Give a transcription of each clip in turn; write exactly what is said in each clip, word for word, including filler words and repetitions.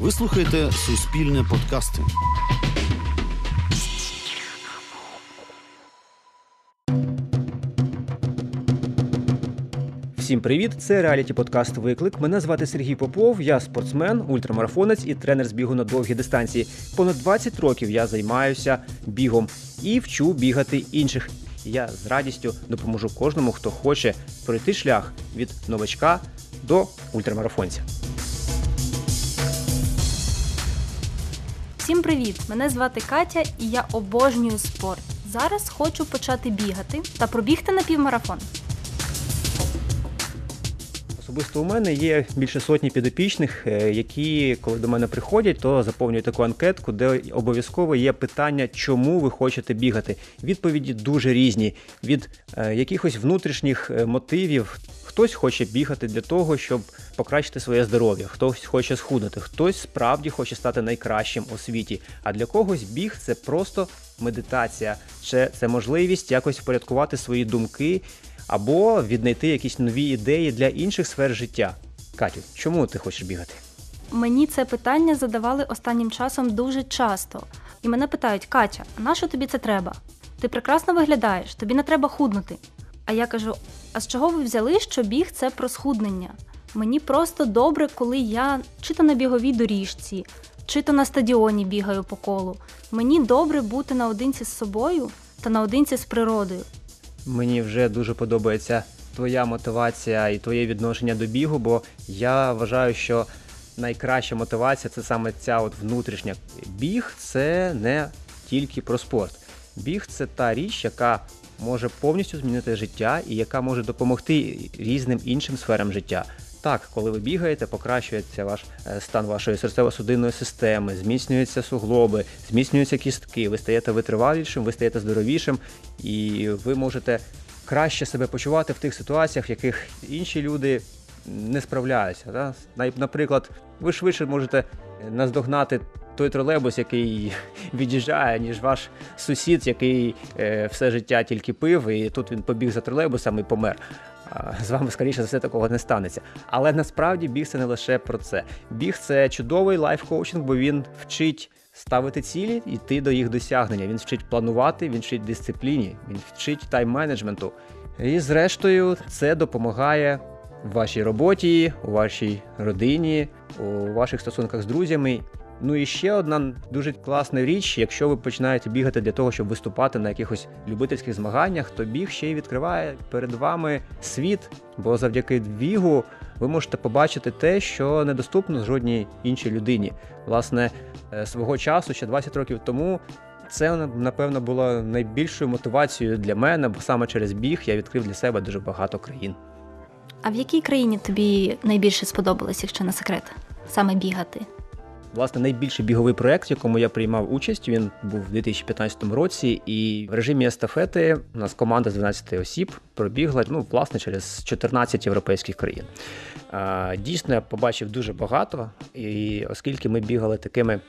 Ви слухаєте «Суспільне» подкасти. Всім привіт! Це реаліті-подкаст «Виклик». Мене звати Сергій Попов, я спортсмен, ультрамарафонець і тренер з бігу на довгі дистанції. Понад двадцять років я займаюся бігом і вчу бігати інших. І я з радістю допоможу кожному, хто хоче пройти шлях від новачка до ультрамарафонця. Всім привіт! Мене звати Катя і я обожнюю спорт. Зараз хочу почати бігати та пробігти на півмарафон. Особисто у мене є більше сотні підопічних, які, коли до мене приходять, то заповнюють таку анкетку, де обов'язково є питання, чому ви хочете бігати. Відповіді дуже різні. Від якихось внутрішніх мотивів. Хтось хоче бігати для того, щоб покращити своє здоров'я, хтось хоче схуднути, хтось справді хоче стати найкращим у світі. А для когось біг – це просто медитація. Це, це можливість якось впорядкувати свої думки, або віднайти якісь нові ідеї для інших сфер життя. Катю, чому ти хочеш бігати? Мені це питання задавали останнім часом дуже часто. І мене питають: «Катя, а нащо тобі це треба? Ти прекрасно виглядаєш, тобі не треба худнути». А я кажу: «А з чого ви взяли, що біг – це про схуднення? Мені просто добре, коли я чи то на біговій доріжці, чи то на стадіоні бігаю по колу. Мені добре бути наодинці з собою та наодинці з природою». Мені вже дуже подобається твоя мотивація і твоє відношення до бігу, бо я вважаю, що найкраща мотивація – це саме ця от внутрішня. Біг – це не тільки про спорт. Біг – це та річ, яка може повністю змінити життя і яка може допомогти різним іншим сферам життя. Так, коли ви бігаєте, покращується ваш стан вашої серцево-судинної системи, зміцнюються суглоби, зміцнюються кістки, ви стаєте витривалішим, ви стаєте здоровішим, і ви можете краще себе почувати в тих ситуаціях, в яких інші люди не справляються. Да? Наприклад, ви швидше можете наздогнати той тролейбус, який від'їжджає, ніж ваш сусід, який все життя тільки пив, і тут він побіг за тролейбусом і помер. З вами, скоріше за все, такого не станеться. Але насправді біг – це не лише про це. Біг – це чудовий лайф-коучинг, бо він вчить ставити цілі і йти до їх досягнення. Він вчить планувати, він вчить дисципліні, він вчить тайм-менеджменту. І, зрештою, це допомагає в вашій роботі, у вашій родині, у ваших стосунках з друзями. Ну і ще одна дуже класна річ, якщо ви починаєте бігати для того, щоб виступати на якихось любительських змаганнях, то біг ще й відкриває перед вами світ, бо завдяки бігу ви можете побачити те, що недоступно жодній іншій людині. Власне, свого часу, ще двадцять років тому, це, напевно, було найбільшою мотивацією для мене, бо саме через біг я відкрив для себе дуже багато країн. А в якій країні тобі найбільше сподобалось, якщо не секрет, саме бігати? Власне, найбільший біговий проєкт, в якому я приймав участь, він був у дві тисячі п'ятнадцятому році, і в режимі естафети у нас команда з дванадцяти осіб пробігла, ну, власне, через чотирнадцять європейських країн. Дійсно, я побачив дуже багато, і оскільки ми бігали такими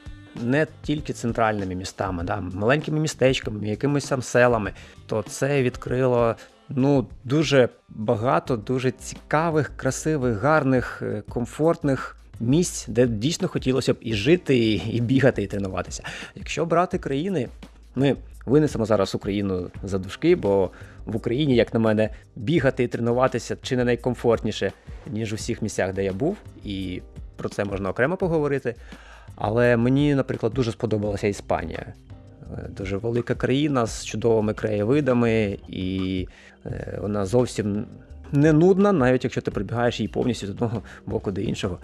не тільки центральними містами, да, маленькими містечками, якимись там селами, то це відкрило, ну, дуже багато, дуже цікавих, красивих, гарних, комфортних місць, де дійсно хотілося б і жити, і, і бігати, і тренуватися. Якщо брати країни, ми винесемо зараз Україну за дужки, бо в Україні, як на мене, бігати і тренуватися чи не найкомфортніше, ніж у всіх місцях, де я був, і про це можна окремо поговорити. Але мені, наприклад, дуже сподобалася Іспанія. Дуже велика країна з чудовими краєвидами, і вона зовсім не нудна, навіть якщо ти прибігаєш її повністю з одного боку до іншого.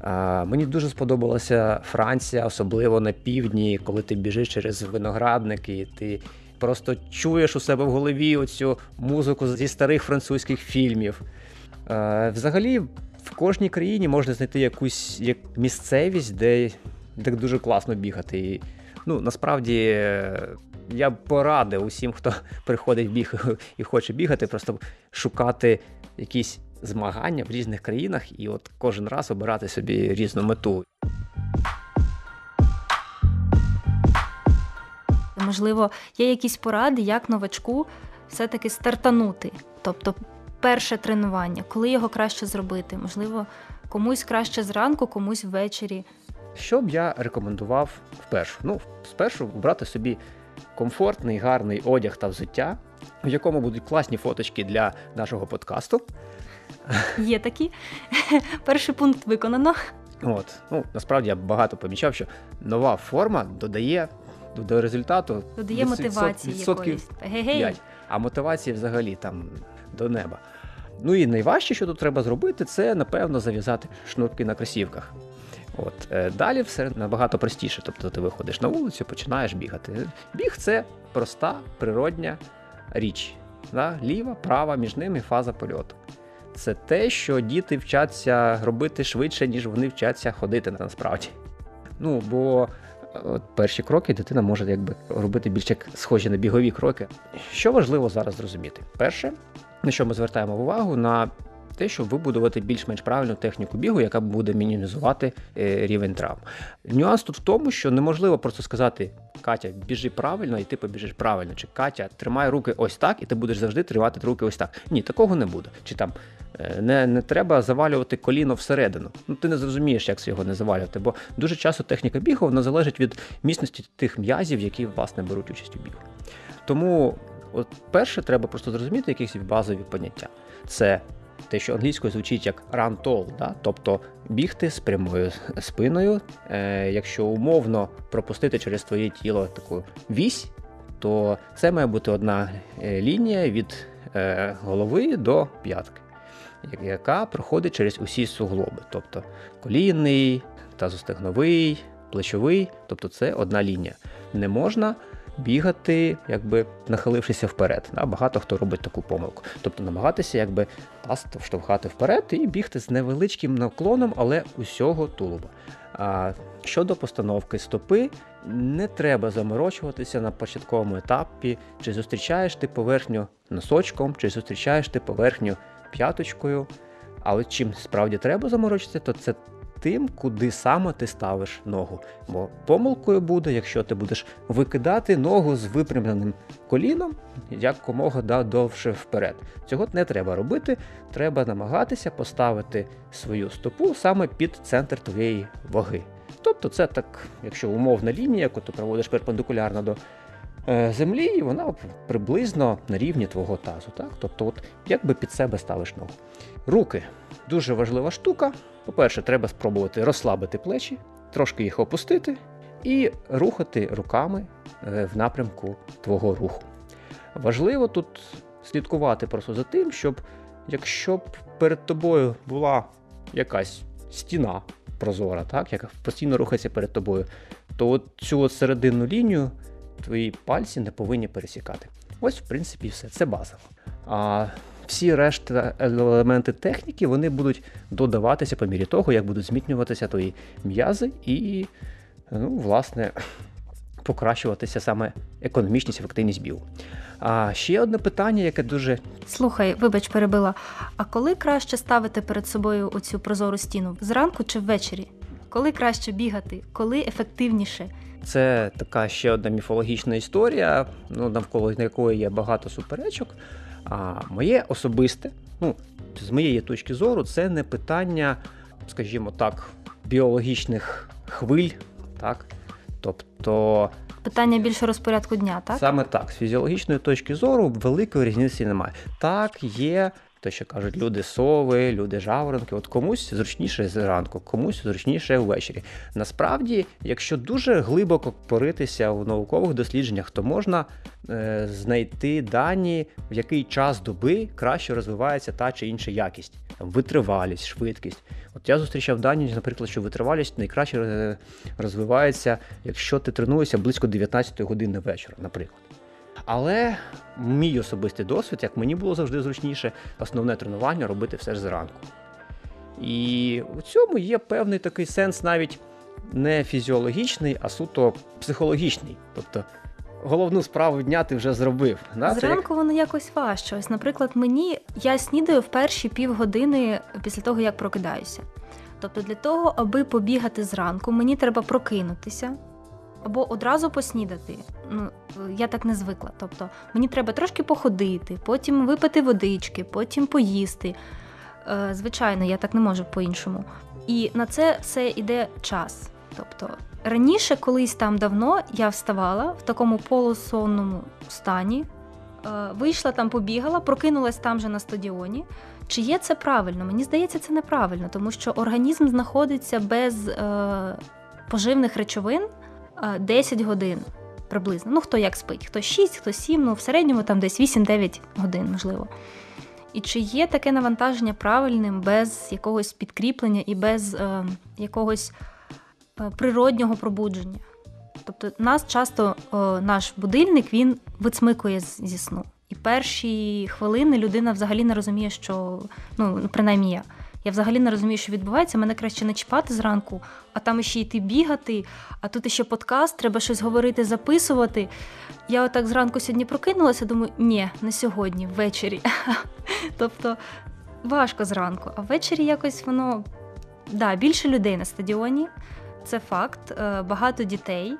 А, мені дуже сподобалася Франція, особливо на півдні, коли ти біжиш через виноградники, ти просто чуєш у себе в голові оцю музику зі старих французьких фільмів. А, взагалі, в кожній країні можна знайти якусь як місцевість, де, де дуже класно бігати. І, ну, насправді, я б порадив усім, хто приходить біг і хоче бігати, просто шукати якісь змагання в різних країнах і от кожен раз обирати собі різну мету. Можливо, є якісь поради, як новачку все-таки стартанути. Тобто перше тренування, коли його краще зробити. Можливо, комусь краще зранку, комусь ввечері. Що б я рекомендував вперше? Ну, спершу брати собі комфортний, гарний одяг та взуття, в якому будуть класні фоточки для нашого подкасту. Є такі. Перший пункт виконано. От. Ну, насправді я багато помічав, що нова форма додає до результату додає мотивації якоїсь. Гей-гей. А мотивація взагалі там до неба. Ну і найважче, що тут треба зробити, це, напевно, зав'язати шнурки на кросівках. От. Далі все набагато простіше. Тобто ти виходиш на вулицю, починаєш бігати. Біг – це проста, природня річ. Да? Ліва, права, між ними фаза польоту. Це те, що діти вчаться робити швидше, ніж вони вчаться ходити насправді. Ну, бо от перші кроки дитина може якби робити більш як схожі на бігові кроки. Що важливо зараз зрозуміти? Перше, на що ми звертаємо увагу, на те, щоб вибудувати більш-менш правильну техніку бігу, яка буде мінімізувати рівень травм. Нюанс тут в тому, що неможливо просто сказати: Катя, біжи правильно, і ти побіжиш правильно. Чи Катя, тримай руки ось так, і ти будеш завжди тримати руки ось так. Ні, такого не буде. Чи там не, не треба завалювати коліно всередину. Ну, ти не зрозумієш, як його не завалювати, бо дуже часто техніка бігу, вона залежить від міцності тих м'язів, які, власне, беруть участь у бігу. Тому, от перше, треба просто зрозуміти якісь базові поняття. Це те, що англійською звучить як run tall, да? Тобто бігти з прямою спиною. Е, якщо умовно пропустити через твоє тіло таку вісь, то це має бути одна лінія від е, голови до п'ятки, яка проходить через усі суглоби. Тобто колінний, тазостегновий, плечовий, тобто це одна лінія. Не можна бігати, якби нахилившися вперед. Багато хто робить таку помилку. Тобто намагатися, якби таз штовхати вперед і бігти з невеличким наклоном, але усього тулуба. А щодо постановки стопи, не треба заморочуватися на початковому етапі, чи зустрічаєш ти поверхню носочком, чи зустрічаєш ти поверхню п'яточкою. Але чим справді треба заморочитися, то це тим, куди саме ти ставиш ногу. Бо помилкою буде, якщо ти будеш викидати ногу з випрямленим коліном, якомога да, довше вперед. Цього не треба робити, треба намагатися поставити свою стопу саме під центр твоєї ваги. Тобто це так, якщо умовна лінія, яку ти проводиш перпендикулярно до землі, і вона приблизно на рівні твого тазу. Так? Тобто от якби під себе ставиш ногу. Руки. Дуже важлива штука. По-перше, треба спробувати розслабити плечі, трошки їх опустити і рухати руками в напрямку твого руху. Важливо тут слідкувати просто за тим, щоб якщо б перед тобою була якась стіна прозора, так, яка постійно рухається перед тобою, то от цю от серединну лінію твої пальці не повинні пересікати. Ось, в принципі, все. Це базово. А всі решта елементи техніки, вони будуть додаватися по мірі того, як будуть зміцнюватися твої м'язи і, ну, власне, покращуватися саме економічність і ефективність бігу. А ще одне питання, яке дуже... Слухай, вибач, перебила. А коли краще ставити перед собою оцю прозору стіну? Зранку чи ввечері? Коли краще бігати? Коли ефективніше? Це така ще одна міфологічна історія, ну, навколо якої є багато суперечок. А моє особисте, ну, з моєї точки зору, це не питання, скажімо так, біологічних хвиль, так? Тобто... Питання більше розпорядку дня, так? Саме так. З фізіологічної точки зору великої різниці немає. Так, є те, що кажуть люди-сови, люди-жаворонки. От комусь зручніше зранку, комусь зручніше ввечері. Насправді, якщо дуже глибоко поритися в наукових дослідженнях, то можна е, знайти дані, в який час доби краще розвивається та чи інша якість. Витривалість, швидкість. От я зустрічав дані, наприклад, що витривалість найкраще розвивається, якщо ти тренуєшся близько дев'ятнадцятої години вечора, наприклад. Але мій особистий досвід, як мені було завжди зручніше, основне тренування робити все ж зранку. І у цьому є певний такий сенс навіть не фізіологічний, а суто психологічний. Тобто головну справу дня ти вже зробив. На, зранку як... воно якось важче. Ось, наприклад, мені, я снідаю в перші півгодини після того, як прокидаюся. Тобто для того, аби побігати зранку, мені треба прокинутися. Або одразу поснідати. Ну, я так не звикла. Тобто мені треба трошки походити, потім випити водички, потім поїсти. Е, звичайно, я так не можу по-іншому. І на це все йде час. Тобто раніше, колись там давно, я вставала в такому полусонному стані, вийшла там, побігала, прокинулась там же на стадіоні. Чи є це правильно? Мені здається, це неправильно, тому що організм знаходиться без е, поживних речовин е, десять годин приблизно. Ну, хто як спить, хто шість, хто сім, ну, в середньому там десь вісім-дев'ять годин, можливо. І чи є таке навантаження правильним без якогось підкріплення і без е, якогось е, природнього пробудження? Тобто нас часто, е, наш будильник, він вицмикує з, зі сну. І перші хвилини людина взагалі не розуміє, що, ну, принаймні я, я взагалі не розумію, що відбувається, мене краще не чіпати зранку, а там ще йти бігати, а тут ще подкаст, треба щось говорити, записувати. Я отак зранку сьогодні прокинулася, думаю, ні, не сьогодні, ввечері. Тобто важко зранку, а ввечері якось воно, да, більше людей на стадіоні, це факт, багато дітей.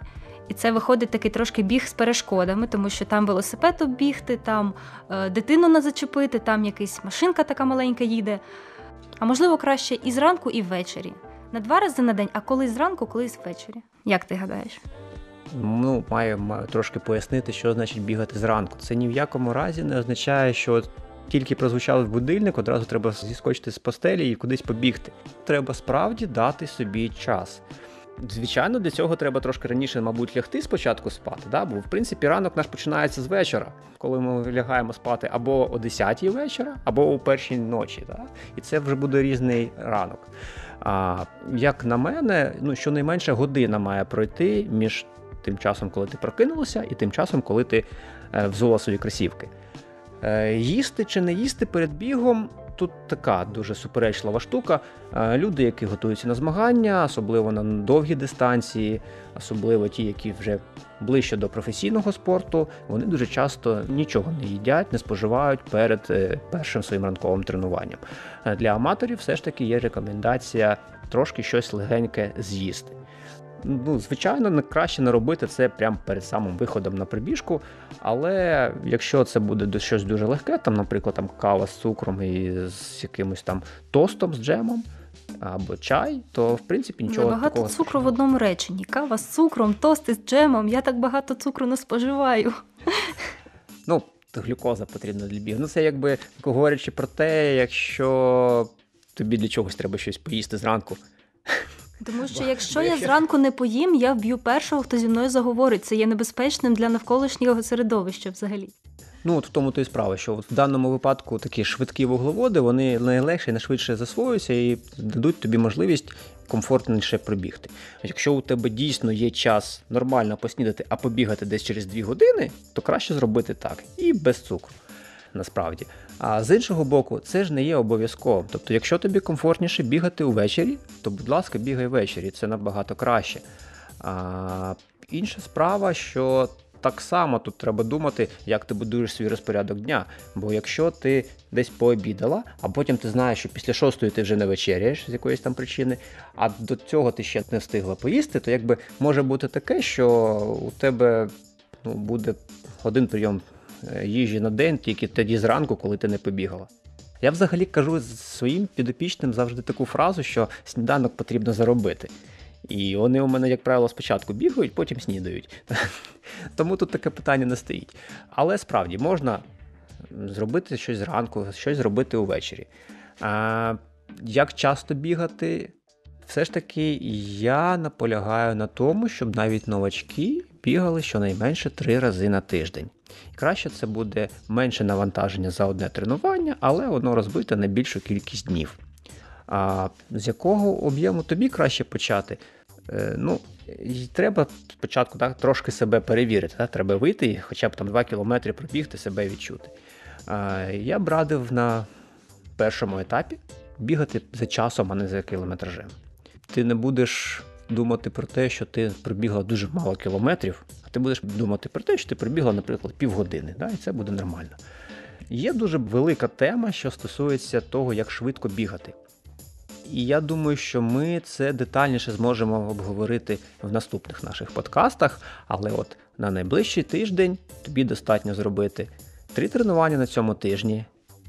І це виходить такий трошки біг з перешкодами, тому що там велосипед оббігти, там е, дитину не зачепити, там якась машинка така маленька їде. А можливо краще і зранку, і ввечері. Не два рази на день, а колись зранку, колись ввечері. Як ти гадаєш? Ну, маю, маю трошки пояснити, що значить бігати зранку. Це ні в якому разі не означає, що тільки прозвучало в будильник, одразу треба зіскочити з постелі і кудись побігти. Треба справді дати собі час. Звичайно, для цього треба трошки раніше, мабуть, лягти спочатку спати, да? Бо, в принципі, ранок наш починається з вечора, коли ми лягаємо спати або о десятій вечора, або о першій ночі, да? І це вже буде різний ранок. А, як на мене, ну, щонайменше година має пройти між тим часом, коли ти прокинулася, і тим часом, коли ти е, взула свої кросівки. Е, їсти чи не їсти перед бігом? Тут така дуже суперечлива штука. Люди, які готуються на змагання, особливо на довгі дистанції, особливо ті, які вже ближче до професійного спорту, вони дуже часто нічого не їдять, не споживають перед першим своїм ранковим тренуванням. Для аматорів все ж таки є рекомендація трошки щось легеньке з'їсти. Ну, звичайно, краще не робити це прямо перед самим виходом на пробіжку, але якщо це буде щось дуже легке, там, наприклад, там, кава з цукром і з якимось там тостом, з джемом, або чай, то, в принципі, нічого такого. Багато цукру страшного. В одному реченні. Кава з цукром, тости з джемом. Я так багато цукру не споживаю. Ну, глюкоза потрібна для бігу. Ну, це якби, говорячи про те, якщо тобі для чогось треба щось поїсти зранку. Тому що якщо я зранку не поїм, я вб'ю першого, хто зі мною заговорить. Це є небезпечним для навколишнього середовища взагалі. Ну, от в тому-то і справа, що в даному випадку такі швидкі вуглеводи, вони найлегше і найшвидше засвоюються і дадуть тобі можливість комфортніше пробігти. Якщо у тебе дійсно є час нормально поснідати, а побігати десь через дві години, то краще зробити так. І без цукру, насправді. А з іншого боку, це ж не є обов'язково. Тобто, якщо тобі комфортніше бігати увечері, то, будь ласка, бігай ввечері, це набагато краще. А, інша справа, що так само тут треба думати, як ти будуєш свій розпорядок дня. Бо якщо ти десь пообідала, а потім ти знаєш, що після шостої ти вже не вечеряєш з якоїсь там причини, а до цього ти ще не встигла поїсти, то якби може бути таке, що у тебе, ну, буде один прийом їжі на день тільки тоді зранку, коли ти не побігала. Я взагалі кажу своїм підопічним завжди таку фразу, що сніданок потрібно заробити. І вони у мене, як правило, спочатку бігають, потім снідають. Тому тут таке питання не стоїть. Але справді, можна зробити щось зранку, щось зробити увечері. А як часто бігати? Все ж таки, я наполягаю на тому, щоб навіть новачки бігали щонайменше три рази на тиждень. І краще це буде менше навантаження за одне тренування, але воно розбите на більшу кількість днів. А з якого об'єму тобі краще почати? Е, ну, треба спочатку так, трошки себе перевірити, так? Треба вийти і хоча б там два кілометри пробігти, себе відчути. Е, я б радив на першому етапі бігати за часом, а не за кілометражем. Ти не будеш думати про те, що ти пробігла дуже мало кілометрів, а ти будеш думати про те, що ти пробігла, наприклад, півгодини, да, і це буде нормально. Є дуже велика тема, що стосується того, як швидко бігати. І я думаю, що ми це детальніше зможемо обговорити в наступних наших подкастах, але от на найближчий тиждень тобі достатньо зробити три тренування на цьому тижні,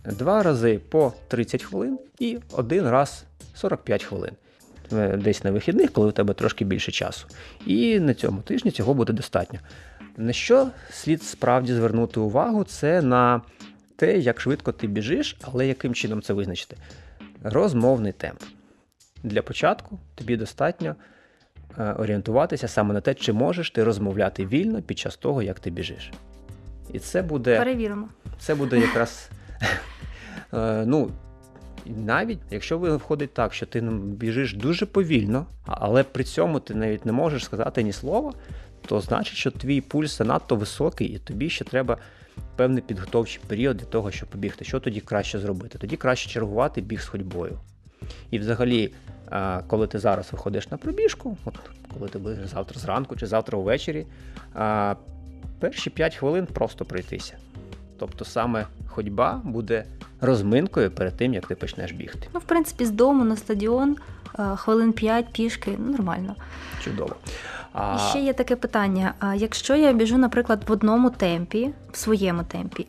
два рази по тридцять хвилин і один раз сорок п'ять хвилин. десь на вихідних, коли у тебе трошки більше часу. І на цьому тижні цього буде достатньо. На що слід справді звернути увагу, це на те, як швидко ти біжиш, але яким чином це визначити. Розмовний темп. Для початку тобі достатньо орієнтуватися саме на те, чи можеш ти розмовляти вільно під час того, як ти біжиш. І це буде... Перевіримо. Це буде якраз... ну, навіть якщо виходить так, що ти біжиш дуже повільно, але при цьому ти навіть не можеш сказати ні слова, то значить, що твій пульс занадто високий і тобі ще треба певний підготовчий період для того, щоб побігти. Що тоді краще зробити? Тоді краще чергувати біг з ходьбою. І взагалі, коли ти зараз виходиш на пробіжку, от коли ти будеш завтра зранку чи завтра ввечері, перші п'ять хвилин просто пройтися. Тобто саме ходьба буде розминкою перед тим, як ти почнеш бігти. Ну, в принципі, з дому на стадіон хвилин п'ять пішки, ну, нормально. Чудово. А... І ще є таке питання. Якщо я біжу, наприклад, в одному темпі, в своєму темпі,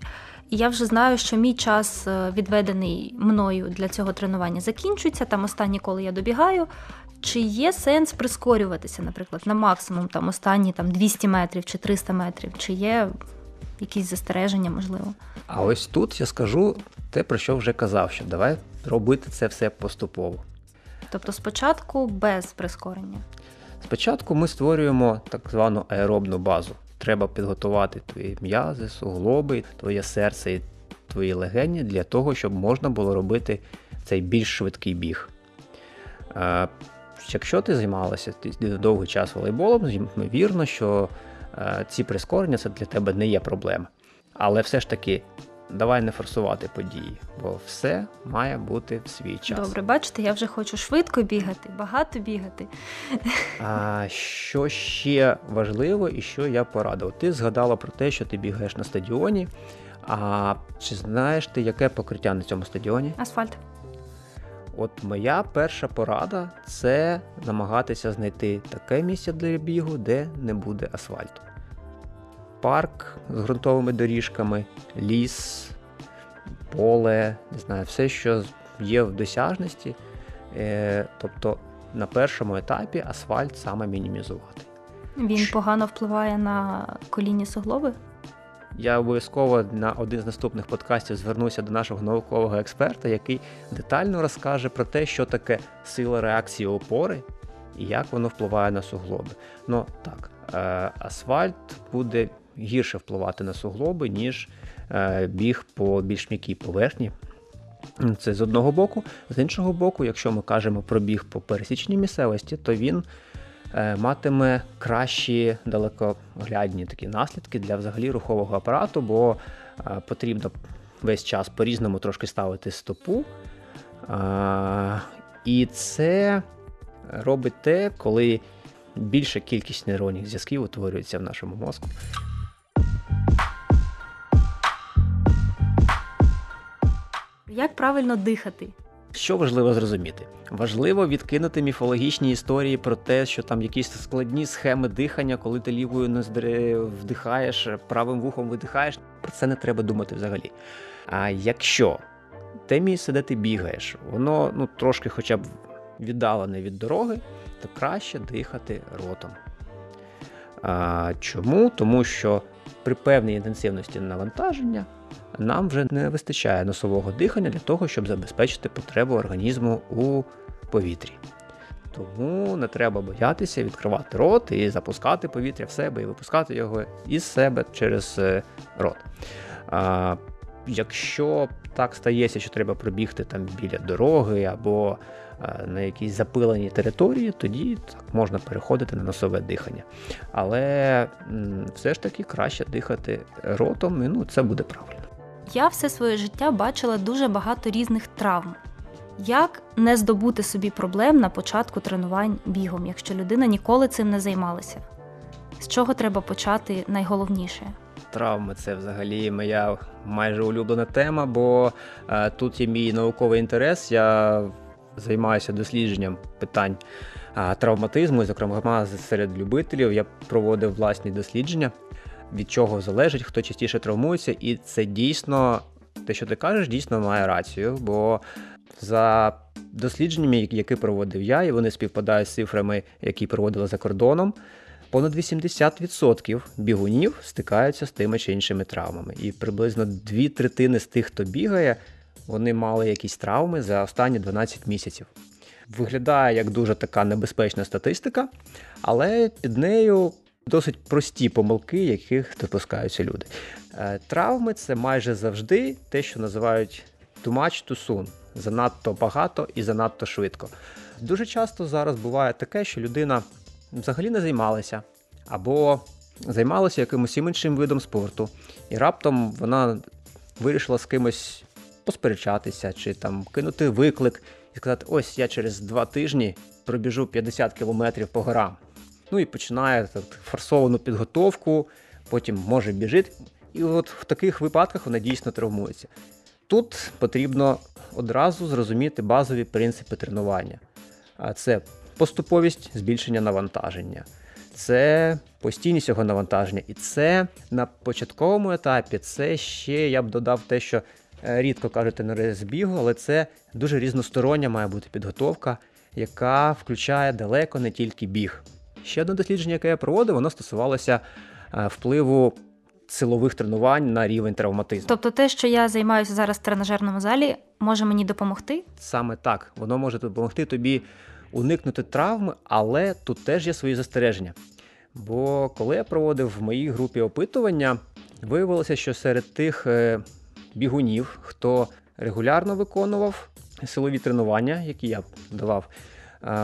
і я вже знаю, що мій час, відведений мною для цього тренування, закінчується, там останні коли я добігаю, чи є сенс прискорюватися, наприклад, на максимум там останні там, двісті метрів чи триста метрів, чи є... якісь застереження, можливо. А ось тут я скажу те, про що вже казав, що давай робити це все поступово. Тобто спочатку без прискорення? Спочатку ми створюємо так звану аеробну базу. Треба підготувати твої м'язи, суглоби, твоє серце і твої легені для того, щоб можна було робити цей більш швидкий біг. Якщо ти займалася довгий час волейболом, ймовірно, що ці прискорення, це для тебе не є проблема. Але все ж таки, давай не форсувати події, бо все має бути в свій час. Добре, бачите, я вже хочу швидко бігати, багато бігати. А що ще важливо і що я порадив? Ти згадала про те, що ти бігаєш на стадіоні. А чи знаєш ти, яке покриття на цьому стадіоні? Асфальт. От моя перша порада – це намагатися знайти таке місце для бігу, де не буде асфальту. Парк з ґрунтовими доріжками, ліс, поле, не знаю, все, що є в досяжності. Тобто на першому етапі асфальт саме мінімізувати. Він погано впливає на колінні суглоби? Я обов'язково на один з наступних подкастів звернуся до нашого наукового експерта, який детально розкаже про те, що таке сила реакції опори і як воно впливає на суглоби. Ну так, асфальт буде гірше впливати на суглоби, ніж біг по більш м'якій поверхні. Це з одного боку. З іншого боку, якщо ми кажемо про біг по пересічній місцевості, то він матиме кращі далекоглядні такі наслідки для взагалі рухового апарату, бо потрібно весь час по-різному трошки ставити стопу. І це робить те, коли більша кількість нейронних зв'язків утворюється в нашому мозку. Як правильно дихати? Що важливо зрозуміти? Важливо відкинути міфологічні історії про те, що там якісь складні схеми дихання, коли ти лівою ноздрю вдихаєш, правим вухом видихаєш. Про це не треба думати взагалі. А якщо те місце, де ти бігаєш, воно ну, трошки хоча б віддалене від дороги, то краще дихати ротом. А, чому? Тому що при певній інтенсивності навантаження нам вже не вистачає носового дихання для того, щоб забезпечити потребу організму у повітрі. Тому не треба боятися відкривати рот і запускати повітря в себе, і випускати його із себе через рот. А, якщо так стається, що треба пробігти там біля дороги або на якійсь запиленій території, тоді так можна переходити на носове дихання. Але все ж таки краще дихати ротом, і ну, це буде правильно. Я все своє життя бачила дуже багато різних травм. Як не здобути собі проблем на початку тренувань бігом, якщо людина ніколи цим не займалася? З чого треба почати найголовніше? Травми – це взагалі моя майже улюблена тема, бо е, тут є мій науковий інтерес. Я займаюся дослідженням питань е, травматизму, зокрема серед любителів. Я проводив власні дослідження, від чого залежить, хто частіше травмується. І це дійсно, те, що ти кажеш, дійсно має рацію, бо за дослідженнями, які проводив я, і вони співпадають з цифрами, які проводили за кордоном, понад вісімдесят відсотків бігунів стикаються з тими чи іншими травмами. І приблизно дві третини з тих, хто бігає, вони мали якісь травми за останні дванадцять місяців. Виглядає як дуже така небезпечна статистика, але під нею досить прості помилки, яких допускаються люди. Травми – це майже завжди те, що називають too much, too soon. Занадто багато і занадто швидко. Дуже часто зараз буває таке, що людина взагалі не займалася, або займалася якимось іншим видом спорту, і раптом вона вирішила з кимось посперечатися, чи там кинути виклик і сказати: ось я через два тижні пробіжу п'ятдесят кілометрів по горам. Ну і починає так форсовану підготовку, потім може біжить. І от в таких випадках вона дійсно травмується. Тут потрібно одразу зрозуміти базові принципи тренування. Це поступовість збільшення навантаження, це постійність цього навантаження. І це на початковому етапі, це ще, я б додав те, що рідко кажуть тренери з бігу, але це дуже різностороння має бути підготовка, яка включає далеко не тільки біг. Ще одне дослідження, яке я проводив, воно стосувалося впливу силових тренувань на рівень травматизму. Тобто те, що я займаюся зараз в тренажерному залі, може мені допомогти? Саме так. Воно може допомогти тобі уникнути травми, але тут теж є свої застереження. Бо коли я проводив в моїй групі опитування, виявилося, що серед тих бігунів, хто регулярно виконував силові тренування, які я давав,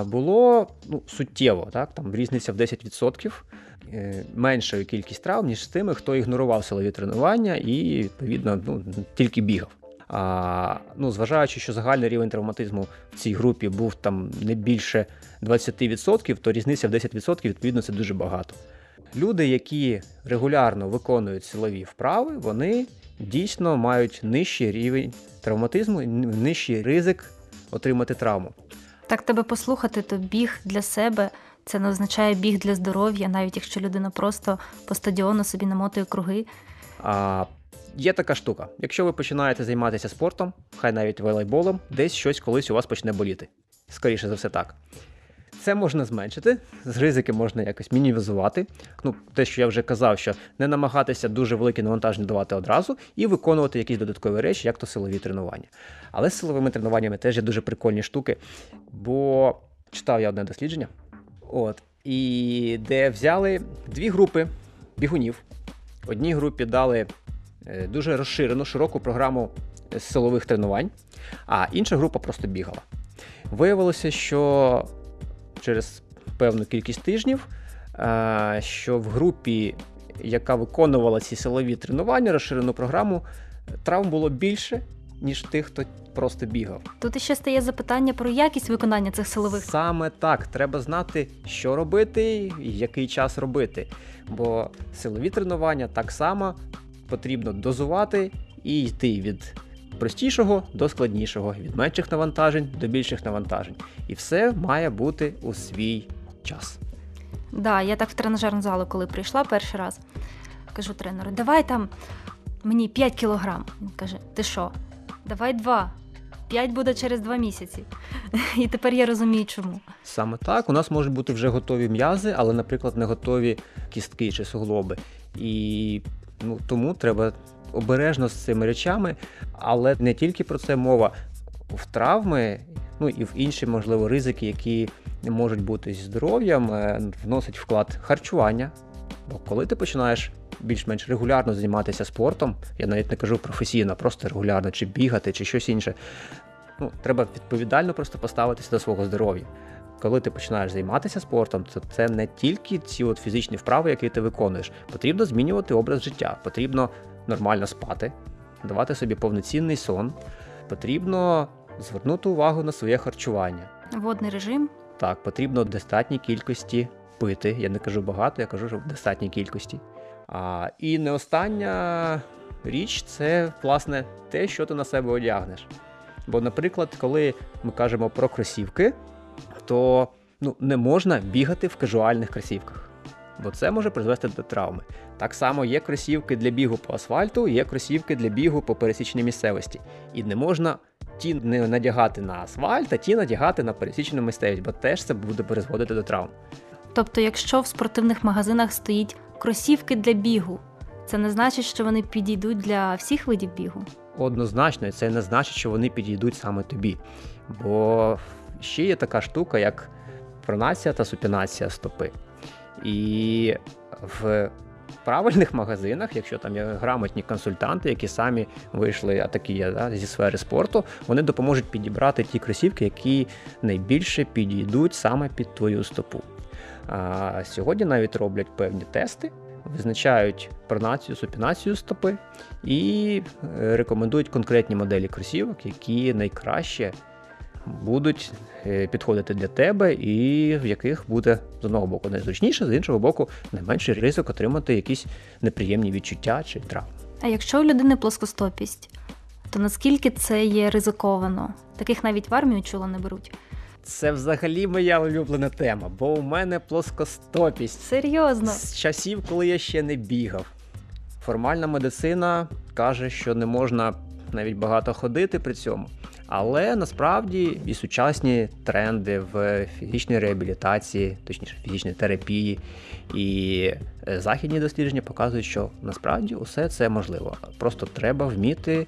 було ну, суттєво, так, там різниця в десять відсотків меншою кількість травм, ніж з тими, хто ігнорував силові тренування і, відповідно, ну, тільки бігав. А, ну, зважаючи, що загальний рівень травматизму в цій групі був там не більше двадцять відсотків, то різниця в десять відсотків, відповідно, це дуже багато. Люди, які регулярно виконують силові вправи, вони дійсно мають нижчий рівень травматизму і нижчий ризик отримати травму. Так тебе послухати, то біг для себе – це не означає біг для здоров'я, навіть якщо людина просто по стадіону собі намотує круги. А, є така штука. Якщо ви починаєте займатися спортом, хай навіть волейболом, десь щось колись у вас почне боліти. Скоріше за все так. Це можна зменшити, з ризики можна якось мінімізувати. Ну, те, що я вже казав, що не намагатися дуже великі навантаження давати одразу і виконувати якісь додаткові речі, як то силові тренування. Але з силовими тренуваннями теж є дуже прикольні штуки, бо читав я одне дослідження, от, і де взяли дві групи бігунів. Одній групі дали дуже розширену, широку програму силових тренувань, а інша група просто бігала. Виявилося, що через певну кількість тижнів, що в групі, яка виконувала ці силові тренування, розширену програму, травм було більше, ніж тих, хто просто бігав. Тут ще стає запитання про якість виконання цих силових. Саме так. Треба знати, що робити і який час робити. Бо силові тренування так само потрібно дозувати і йти від простішого до складнішого, від менших навантажень до більших навантажень. І все має бути у свій час. Так, да, я так в тренажерну залу, коли прийшла перший раз, кажу тренеру: давай там мені п'ять кілограм. Він каже: ти що? Давай два. п'ять буде через два місяці. І тепер я розумію, чому. Саме так. У нас можуть бути вже готові м'язи, але, наприклад, не готові кістки чи суглоби. І ну, тому треба обережно з цими речами, але не тільки про це мова. В травми, ну і в інші, можливо, ризики, які можуть бути зі здоров'ям, вносить вклад харчування. Бо коли ти починаєш більш-менш регулярно займатися спортом, я навіть не кажу професійно, просто регулярно, чи бігати, чи щось інше, ну, треба відповідально просто поставитися до свого здоров'я. Коли ти починаєш займатися спортом, то це не тільки ці от фізичні вправи, які ти виконуєш. Потрібно змінювати образ життя, потрібно нормально спати, давати собі повноцінний сон, потрібно звернути увагу на своє харчування. Водний режим? Так, потрібно в достатній кількості пити. Я не кажу багато, я кажу, що в достатній кількості. А, і не остання річ – це, власне, те, що ти на себе одягнеш. Бо, наприклад, коли ми кажемо про кросівки, то ну, не можна бігати в кажуальних кросівках, бо це може призвести до травми. Так само є кросівки для бігу по асфальту, є кросівки для бігу по пересічній місцевості. І не можна ті не надягати на асфальт, а ті надягати на пересічну місцевість, бо теж це буде призводити до травм. Тобто, якщо в спортивних магазинах стоїть кросівки для бігу, це не значить, що вони підійдуть для всіх видів бігу? Однозначно, це не значить, що вони підійдуть саме тобі. Бо ще є така штука, як пронація та супінація стопи. І в правильних магазинах, якщо там є грамотні консультанти, які самі вийшли, а такі є, да, зі сфери спорту, вони допоможуть підібрати ті кросівки, які найбільше підійдуть саме під твою стопу. А сьогодні навіть роблять певні тести, визначають пронацію, супінацію стопи і рекомендують конкретні моделі кросівок, які найкраще будуть підходити для тебе і в яких буде, з одного боку, найзручніше, з іншого боку, найменший ризик отримати якісь неприємні відчуття чи травми. А якщо у людини плоскостопість, то наскільки це є ризиковано? Таких навіть в армію, чула, не беруть. Це взагалі моя улюблена тема, бо у мене плоскостопість. Серйозно? З часів, коли я ще не бігав. Формальна медицина каже, що не можна навіть багато ходити при цьому. Але насправді і сучасні тренди в фізичній реабілітації, точніше фізичній терапії, і західні дослідження показують, що насправді усе це можливо. Просто треба вміти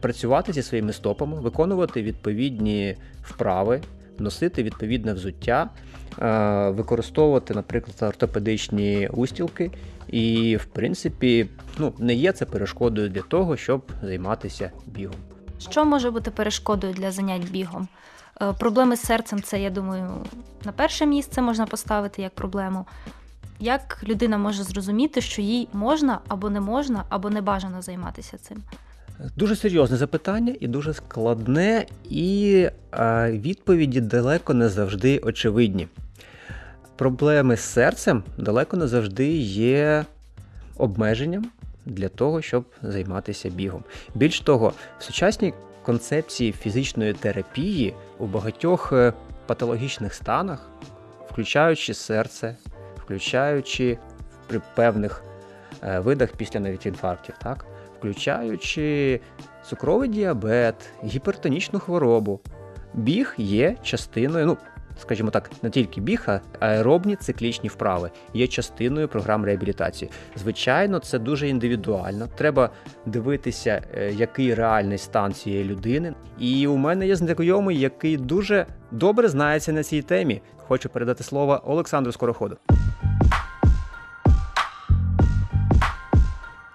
працювати зі своїми стопами, виконувати відповідні вправи, носити відповідне взуття, використовувати, наприклад, ортопедичні устілки. І, в принципі, ну, не є це перешкодою для того, щоб займатися бігом. Що може бути перешкодою для занять бігом? Проблеми з серцем – це, я думаю, на перше місце можна поставити як проблему. Як людина може зрозуміти, що їй можна або не можна, або не бажано займатися цим? Дуже серйозне запитання і дуже складне, і відповіді далеко не завжди очевидні. Проблеми з серцем далеко не завжди є обмеженням для того, щоб займатися бігом. Більш того, в сучасній концепції фізичної терапії у багатьох патологічних станах, включаючи серце, включаючи при певних видах після навіть інфарктів, так? Включаючи цукровий діабет, гіпертонічну хворобу, біг є частиною, ну, скажімо так, не тільки біг, а аеробні циклічні вправи є частиною програм реабілітації. Звичайно, це дуже індивідуально. Треба дивитися, який реальний стан цієї людини. І у мене є знайомий, який дуже добре знається на цій темі. Хочу передати слово Олександру Скороходу.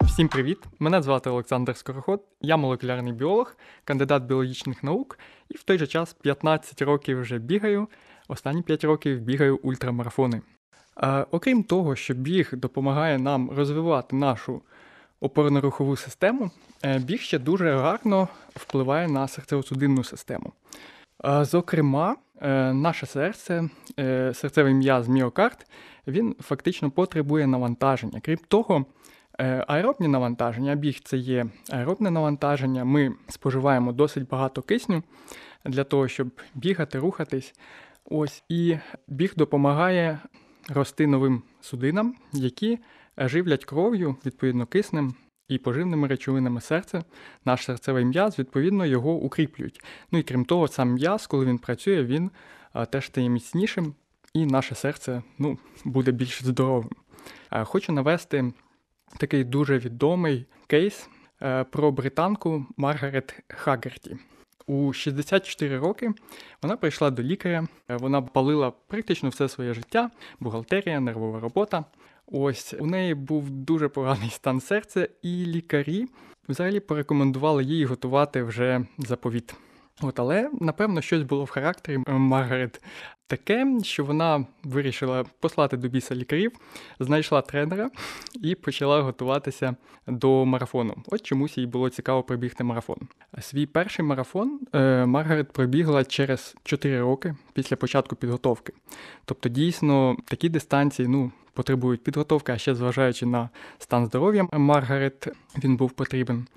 Всім привіт! Мене звати Олександр Скороход, я молекулярний біолог, кандидат біологічних наук і в той же час п'ятнадцять років вже бігаю, останні п'ять років бігаю ультрамарафони. Е, окрім того, що біг допомагає нам розвивати нашу опорно-рухову систему, е, біг ще дуже гарно впливає на серцево-судинну систему. Е, зокрема, е, наше серце, е, серцевий м'яз міокард, він фактично потребує навантаження. Крім того, аеробні навантаження, біг – це є аеробне навантаження, ми споживаємо досить багато кисню для того, щоб бігати, рухатись. Ось, і біг допомагає рости новим судинам, які живлять кров'ю, відповідно киснем і поживними речовинами серця. Наш серцевий м'яз, відповідно, його укріплюють. Ну і крім того, сам м'яз, коли він працює, він теж стає міцнішим, і наше серце, ну, буде більш здоровим. Хочу навести такий дуже відомий кейс про британку Маргарет Хагерті. У шістдесят чотири роки вона прийшла до лікаря, вона палила практично все своє життя, бухгалтерія, нервова робота. Ось, у неї був дуже поганий стан серця, і лікарі взагалі порекомендували їй готувати вже заповіт. От, але, напевно, щось було в характері Маргарет таке, що вона вирішила послати до біса лікарів, знайшла тренера і почала готуватися до марафону. От чомусь їй було цікаво пробігти марафон. Свій перший марафон е, Маргарет пробігла через чотири роки після початку підготовки. Тобто, дійсно, такі дистанції, ну, потребують підготовки, а ще зважаючи на стан здоров'я Маргарет, він був потрібен.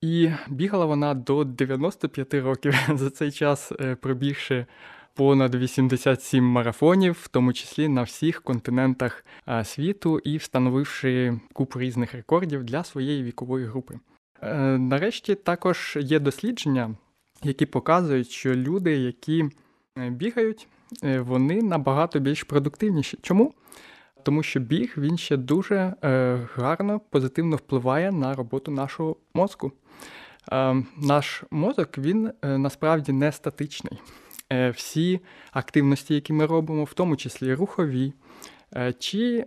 І бігала вона до дев'яносто п'ять років, за цей час пробігши понад вісімдесят сім марафонів, в тому числі на всіх континентах світу і встановивши купу різних рекордів для своєї вікової групи. Нарешті також є дослідження, які показують, що люди, які бігають, вони набагато більш продуктивніші. Чому? Тому що біг, він ще дуже гарно, позитивно впливає на роботу нашого мозку. Наш мозок, він насправді не статичний. Всі активності, які ми робимо, в тому числі рухові чи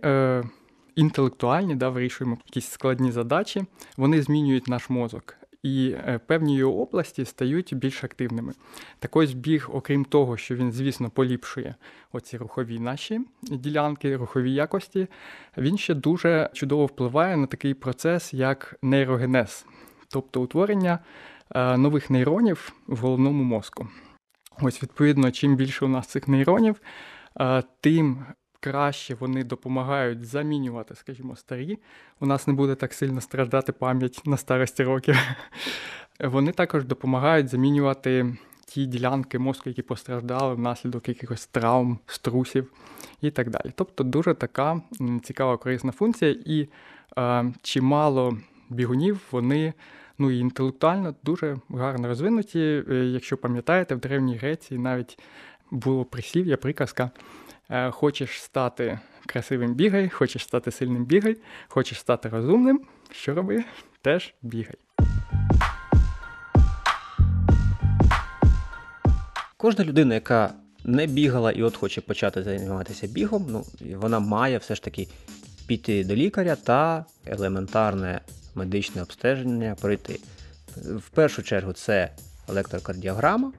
інтелектуальні, да, вирішуємо якісь складні задачі, вони змінюють наш мозок. І певні його області стають більш активними. Так ось біг, окрім того, що він, звісно, поліпшує оці рухові наші ділянки, рухові якості, він ще дуже чудово впливає на такий процес, як нейрогенез, тобто утворення нових нейронів в головному мозку. Ось, відповідно, чим більше у нас цих нейронів, тим краще вони допомагають замінювати, скажімо, старі. У нас не буде так сильно страждати пам'ять на старості років. Вони також допомагають замінювати ті ділянки мозку, які постраждали внаслідок якихось травм, струсів і так далі. Тобто дуже така цікава, корисна функція. І е, чимало бігунів, вони ну, і інтелектуально дуже гарно розвинуті. Якщо пам'ятаєте, в Древній Греції навіть було прислів'я, приказка: хочеш стати красивим – бігай, хочеш стати сильним – бігай, хочеш стати розумним – що роби? Теж бігай. Кожна людина, яка не бігала і от хоче почати займатися бігом, ну, вона має все ж таки піти до лікаря та елементарне медичне обстеження пройти. В першу чергу це електрокардіограма,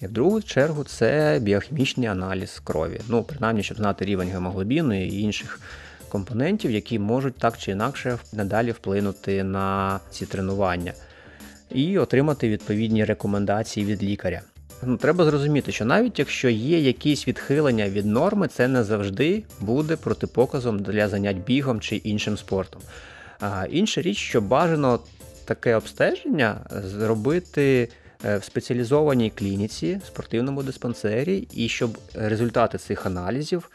і в другу чергу це біохімічний аналіз крові. Ну, принаймні, щоб знати рівень гемоглобіну і інших компонентів, які можуть так чи інакше надалі вплинути на ці тренування. І отримати відповідні рекомендації від лікаря. Ну, треба зрозуміти, що навіть якщо є якісь відхилення від норми, це не завжди буде протипоказом для занять бігом чи іншим спортом. А інша річ, що бажано таке обстеження зробити в спеціалізованій клініці, спортивному диспансері, і щоб результати цих аналізів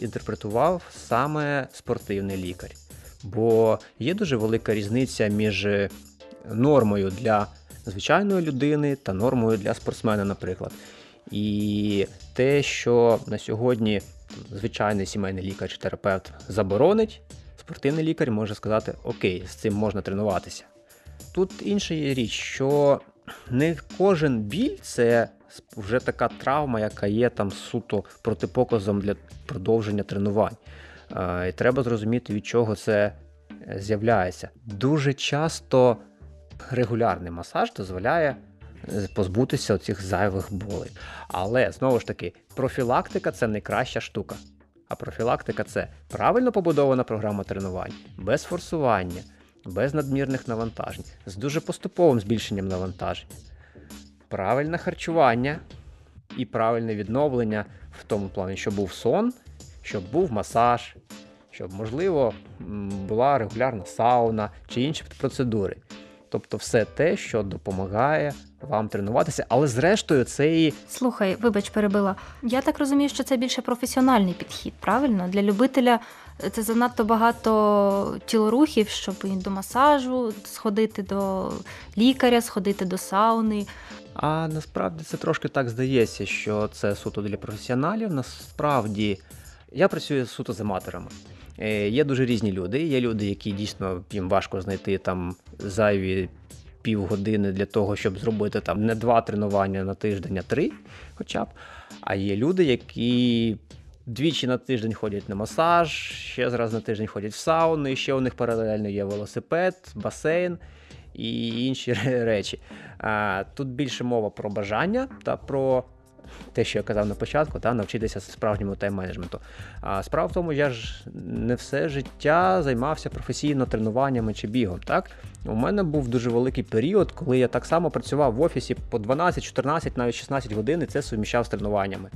інтерпретував саме спортивний лікар. Бо є дуже велика різниця між нормою для звичайної людини та нормою для спортсмена, наприклад. І те, що на сьогодні звичайний сімейний лікар чи терапевт заборонить, спортивний лікар може сказати: «Окей, з цим можна тренуватися». Тут інша річ, що не кожен біль – це вже така травма, яка є там суто протипоказом для продовження тренувань. І треба зрозуміти, від чого це з'являється. Дуже часто регулярний масаж дозволяє позбутися цих зайвих болей. Але, знову ж таки, профілактика – це найкраща штука. А профілактика – це правильно побудована програма тренувань, без форсування, без надмірних навантажень, з дуже поступовим збільшенням навантажень, правильне харчування і правильне відновлення в тому плані, щоб був сон, щоб був масаж, щоб, можливо, була регулярна сауна чи інші процедури. Тобто все те, що допомагає вам тренуватися, але зрештою це і... Слухай, вибач, перебила. Я так розумію, що це більше професіональний підхід, правильно? Для любителя це занадто багато тілорухів, щоб і до масажу сходити, до лікаря, сходити до сауни. А насправді це трошки так здається, що це суто для професіоналів. Насправді я працюю суто з аматорами. Є дуже різні люди. Є люди, які дійсно їм важко знайти там зайві півгодини для того, щоб зробити там не два тренування на тиждень, а три хоча б. А є люди, які двічі на тиждень ходять на масаж, ще раз на тиждень ходять в сауну, і ще у них паралельно є велосипед, басейн і інші речі. Тут більше мова про бажання та про те, що я казав на початку, та, навчитися справжньому тайм-менеджменту. А справа в тому, я ж не все життя займався професійно тренуваннями чи бігом. Так? У мене був дуже великий період, коли я так само працював в офісі по дванадцять, чотирнадцять, навіть шістнадцять годин, і це суміщав з тренуваннями.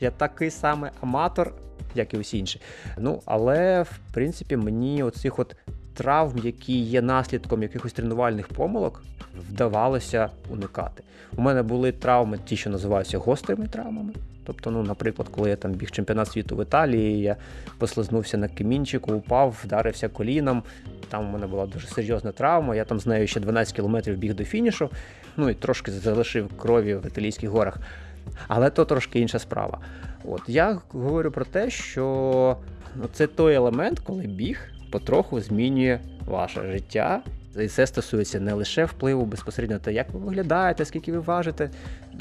Я такий самий аматор, як і усі інші. Ну, але, в принципі, мені оцих от травм, які є наслідком якихось тренувальних помилок, вдавалося уникати. У мене були травми, ті, що називаються гострими травмами, Тобто, ну, наприклад, коли я там біг чемпіонат світу в Італії, я послизнувся на камінчику, упав, вдарився коліном, там у мене була дуже серйозна травма, я там з нею ще дванадцять кілометрів біг до фінішу, ну і трошки залишив крові в Італійських горах. Але то трошки інша справа. От, я говорю про те, що ну, це той елемент, коли біг потроху змінює ваше життя. І це стосується не лише впливу безпосередньо те, як ви виглядаєте, скільки ви важите,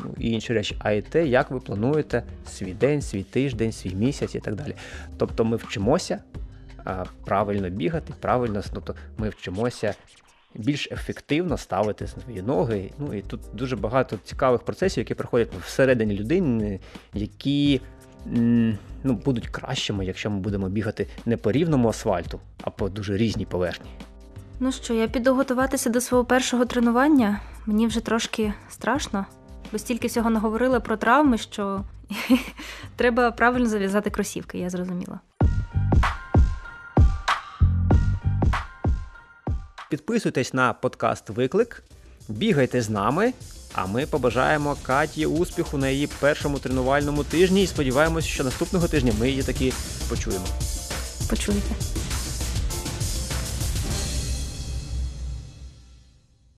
ну, і інші речі, а й те, як ви плануєте свій день, свій тиждень, свій місяць і так далі. Тобто ми вчимося а, правильно бігати, правильно, тобто ми вчимося більш ефективно ставити свої ноги. Ну і тут дуже багато цікавих процесів, які проходять всередині людини, які ну, будуть кращими, якщо ми будемо бігати не по рівному асфальту, а по дуже різній поверхні. Ну що, я піду готуватися до свого першого тренування. Мені вже трошки страшно, бо стільки всього наговорили про травми, що треба правильно зав'язати кросівки, я зрозуміла. Підписуйтесь на подкаст «Виклик», бігайте з нами, а ми побажаємо Каті успіху на її першому тренувальному тижні і сподіваємось, що наступного тижня ми її таки почуємо. Почуйте.